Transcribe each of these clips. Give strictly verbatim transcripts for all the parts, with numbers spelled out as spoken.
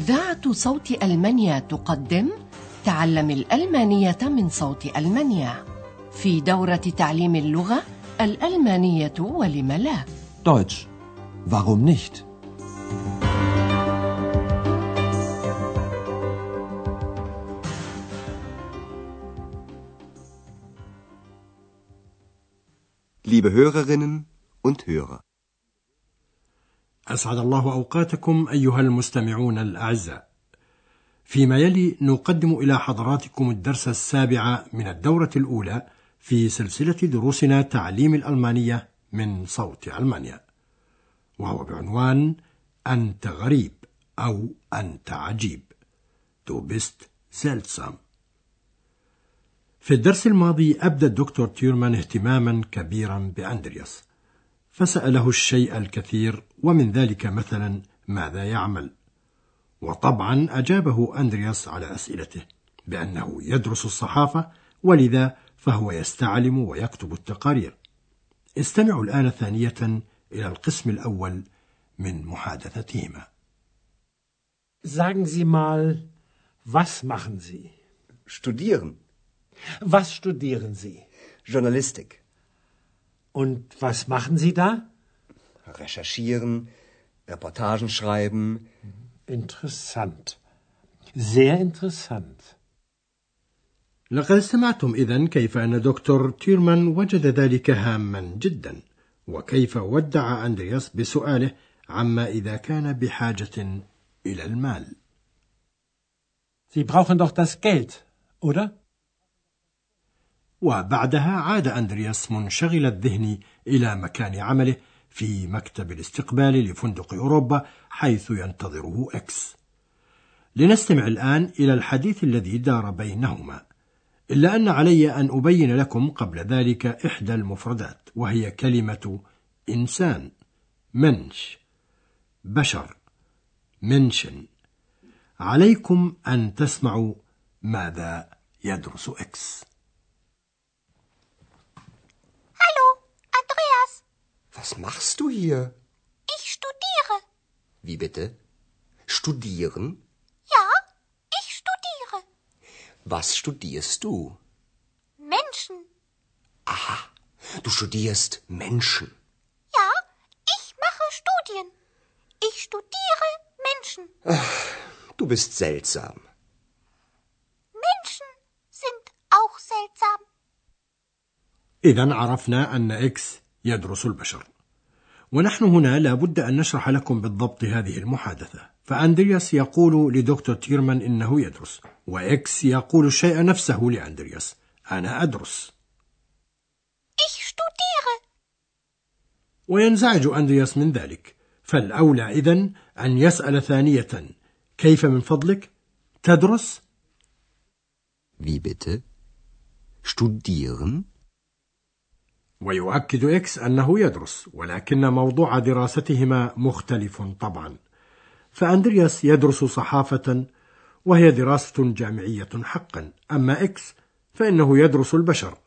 إذاعة صوت ألمانيا تقدم تعلم الألمانية من صوت ألمانيا في دورة تعليم اللغة الألمانية ولم لا. Deutsch. Warum nicht? Liebe Hörerinnen und Hörer. أسعد الله أوقاتكم أيها المستمعون الأعزاء. فيما يلي نقدم إلى حضراتكم الدرس السابع من الدورة الأولى في سلسلة دروسنا تعليم الألمانية من صوت ألمانيا، وهو بعنوان أنت غريب أو أنت عجيب، Du bist seltsam. في الدرس الماضي أبدى الدكتور تيرمان اهتماما كبيرا بأندرياس، فسأله الشيء الكثير، ومن ذلك مثلا ماذا يعمل؟ وطبعا أجابه أندرياس على أسئلته بأنه يدرس الصحافة، ولذا فهو يستعلم ويكتب التقارير. استمعوا الآن ثانية إلى القسم الأول من محادثتهما. Sagen Sie mal, was machen Sie? Studieren. Was studieren Sie? Journalistik. Und was machen Sie da? Recherchieren, Reportagen schreiben. Interessant. Sehr interessant. لقد سمعتم إذن كيف أن دكتور تيرمان وجد ذلك هاما جدا، وكيف ودع أندرياس بسؤاله عما إذا كان بحاجة إلى المال. Sie brauchen doch das Geld, oder? وبعدها عاد أندرياس منشغل الذهن إلى مكان عمله في مكتب الاستقبال لفندق أوروبا، حيث ينتظره إكس. لنستمع الآن إلى الحديث الذي دار بينهما، إلا أن علي أن أبين لكم قبل ذلك إحدى المفردات، وهي كلمة إنسان، منش، بشر، منشن. عليكم أن تسمعوا ماذا يدرس إكس. Was machst du hier? Ich studiere. Wie bitte? Studieren? Ja, ich studiere. Was studierst du? Menschen. Aha, du studierst Menschen. Ja, ich mache Studien. Ich studiere Menschen. Ach, du bist seltsam. Menschen sind auch seltsam. إذن عرفنا أن إكس يدرس البشر، ونحن هنا لا بد أن نشرح لكم بالضبط هذه المحادثة. فأندرياس يقول لدكتور تيرمان إنه يدرس، وإكس يقول الشيء نفسه لأندرياس، أنا أدرس. وينزعج أندرياس من ذلك، فالأولى إذن أن يسأل ثانية، كيف من فضلك تدرس؟ Wie bitte? Studieren؟ ويؤكد إكس أنه يدرس، ولكن موضوع دراستهما مختلف طبعا. فأندرياس يدرس صحافة، وهي دراسة جامعية حقا، أما إكس فإنه يدرس البشر.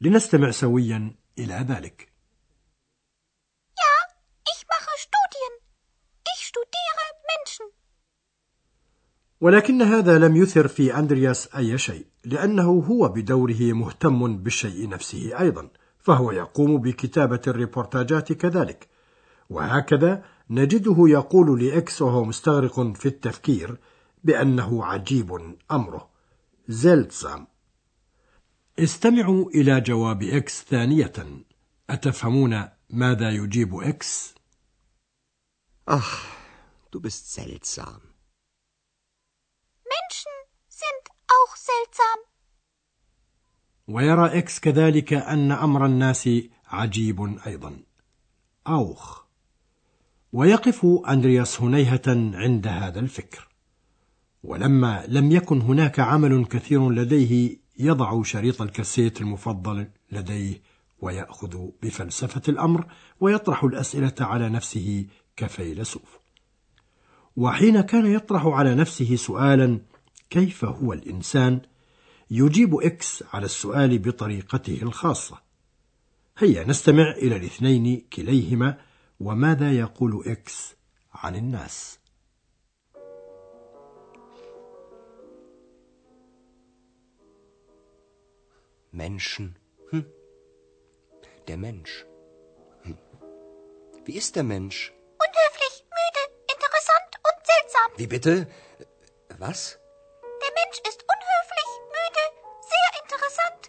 لنستمع سويا إلى ذلك. Ja, ich mache Studien. Ich studiere Menschen. ولكن هذا لم يثر في أندرياس أي شيء، لأنه هو بدوره مهتم بالشيء نفسه أيضا، فهو يقوم بكتابة الريبورتاجات كذلك. وهكذا نجده يقول لإكس وهو مستغرق في التفكير بأنه عجيب أمره، زلتسام. استمعوا إلى جواب إكس ثانية، أتفهمون ماذا يجيب إكس؟ أخ، du bist seltsam. Menschen sind auch seltsam. ويرى إكس كذلك أن أمر الناس عجيب أيضا، أوخ. ويقف أندرياس هنيهة عند هذا الفكر، ولما لم يكن هناك عمل كثير لديه يضع شريط الكاسيت المفضل لديه ويأخذ بفلسفة الأمر ويطرح الأسئلة على نفسه كفيلسوف. وحين كان يطرح على نفسه سؤالا كيف هو الإنسان، يجيب إكس على السؤال بطريقته الخاصة. هيا نستمع إلى الاثنين كليهما، وماذا يقول إكس عن الناس؟ Menschen. Hm. Der Mensch. Hm. Wie ist der Mensch? Unhöflich, müde, interessant und seltsam. Wie bitte? Was? Der Mensch ist unhöflich, müde, sehr interessant,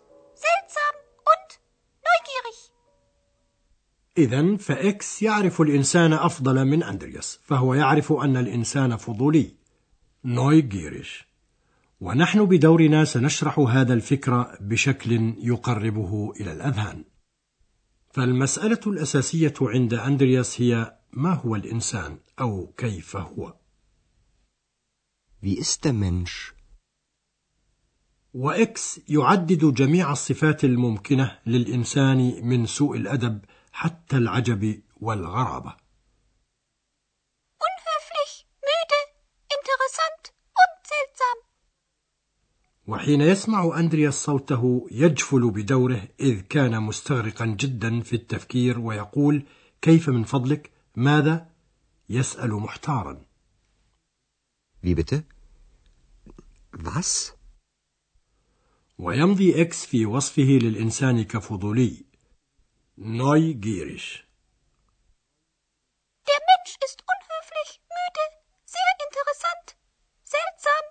seltsam und neugierig. إذن فإكس يعرف الإنسان أفضل من أندرياس، فهو يعرف أن الإنسان فضولي، نويجيريش. ونحن بدورنا سنشرح هذا الفكر بشكل يقربه إلى الأذهان. فالمسألة الأساسية عند أندرياس هي ما هو الإنسان أو كيف هو. Wie ist der Mensch؟ وإكس يعدد جميع الصفات الممكنة للإنسان من سوء الأدب حتى العجب والغرابة. وحين يسمع أندرياس صوته يجفل بدوره إذ كان مستغرقا جدا في التفكير ويقول كيف من فضلك؟ ماذا؟ يسأل محتارا. Wie bitte? Was? ويمضي إكس في وصفه للإنسان كفضولي neugierig. Der Mensch ist unhöflich, müde, sehr interessant, seltsam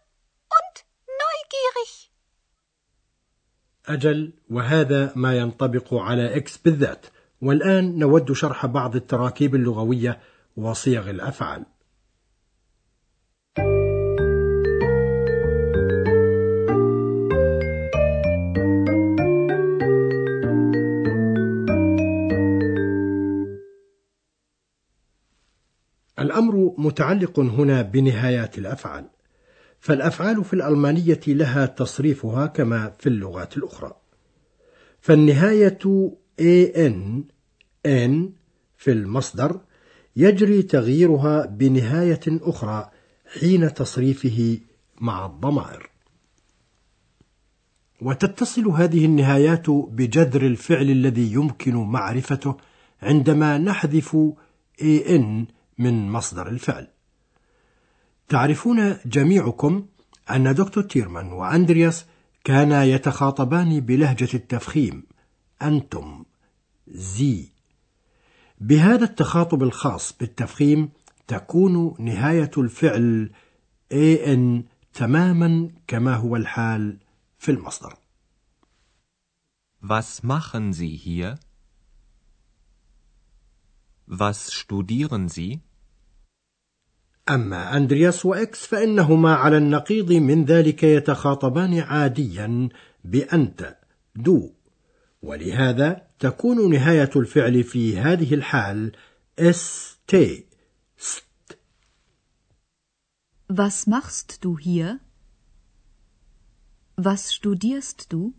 und neugierig. أجل، وهذا ما ينطبق على إكس بالذات. والآن نود شرح بعض التراكيب اللغوية وصيغ الأفعال. الأمر متعلق هنا بنهايات الأفعال، فالأفعال في الألمانية لها تصريفها كما في اللغات الأخرى. فالنهاية an an في المصدر يجري تغييرها بنهاية أخرى حين تصريفه مع الضمائر، وتتصل هذه النهايات بجذر الفعل الذي يمكن معرفته عندما نحذف an من مصدر الفعل. تعرفون جميعكم أن دكتور تيرمان وأندرياس كانا يتخاطبان بلهجة التفخيم أنتم زي. بهذا التخاطب الخاص بالتفخيم تكون نهاية الفعل an تماما كما هو الحال في المصدر. Was machen Sie hier? Was studieren Sie? أما أندرياس وإكس فإنهما على النقيض من ذلك يتخاطبان عاديا بأنت دو، ولهذا تكون نهاية الفعل في هذه الحال st. st. Was machst du hier? Was studierst du?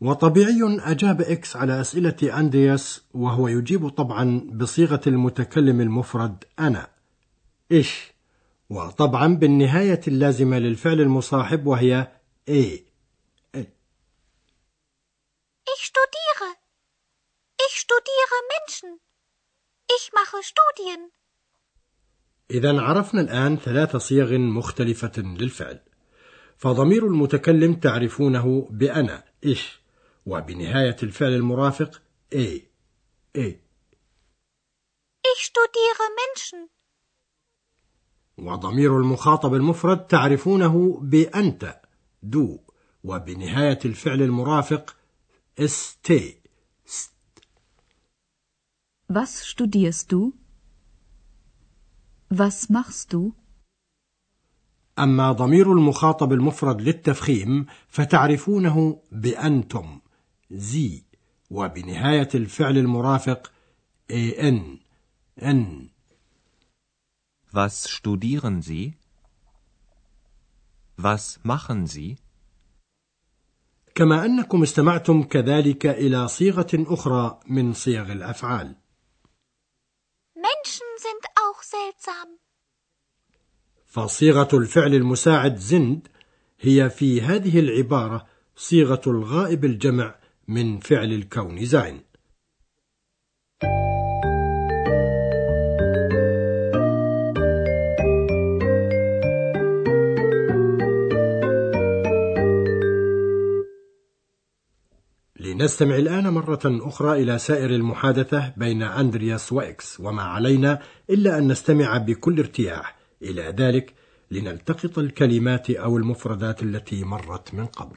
وطبيعي أجاب إكس على أسئلة أندرياس، وهو يجيب طبعا بصيغة المتكلم المفرد أنا إيش، وطبعا بالنهاية اللازمة للفعل المصاحب وهي إيه. Ich studiere. Ich studiere Menschen. Ich mache Studien. إذن عرفنا الآن ثلاث صيغ مختلفة للفعل. فضمير المتكلم تعرفونه بأنا إيش، وبنهاية الفعل المرافق إيه إيه. Ich studiere Menschen. وضمير المخاطب المفرد تعرفونه بأنت دو، وبنهاية الفعل المرافق است. Was studierst du? Was machst du? أما ضمير المخاطب المفرد للتفخيم فتعرفونه بأنتم زي، وبنهاية الفعل المرافق ان ان. Was studieren Sie? Was machen Sie? كما أنكم استمعتم كذلك إلى صيغة أخرى من صيغ الأفعال. Menschen sind auch seltsam. فصيغة الفعل المساعد sind هي في هذه العبارة صيغة الغائب الجمع من فعل الكون sein. نستمع الآن مرة أخرى إلى سائر المحادثة بين أندرياس وإكس، وما علينا إلا أن نستمع بكل ارتياح إلى ذلك لنلتقط الكلمات أو المفردات التي مرت من قبل.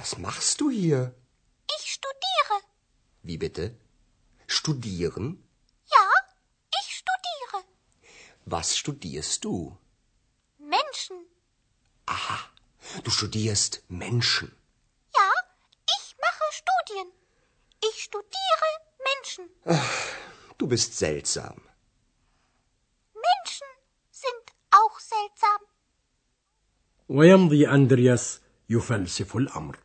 Was machst du hier? Ich studiere. Wie bitte? Studieren? Ja, ich studiere. Was studierst du? Menschen. Aha, du studierst Menschen. Ja, ich mache Studien. Ich studiere Menschen. Ach, du bist seltsam. Menschen sind auch seltsam. ويمضي أندرياس يفلسف الأمر.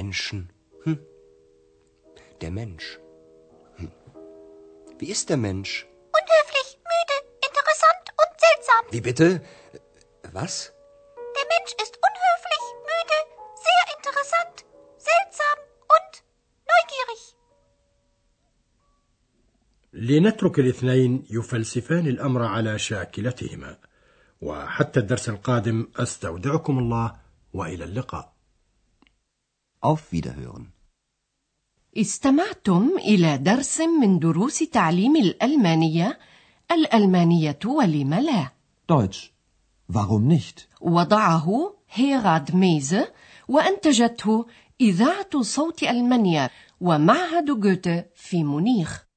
Menschen. Hm. Der Mensch. Hm. Wie ist der Mensch? Unhöflich, müde, interessant und seltsam. Wie bitte? Was? Der Mensch ist unhöflich, müde, sehr interessant, seltsam und neugierig. لنترك الاثنين يفلسفان الأمر على شاكلتهما. وحتى الدرس القادم أستودعكم الله وإلى اللقاء. Auf Wiederhören. استمعتم إلى درس من دروس تعليم الألمانية، الألمانية ولم لا؟ Deutsch. Warum nicht؟ وضعه هيراد ميزه وأنتجته إذاعة صوت ألمانيا ومعهد غوته في مونيخ.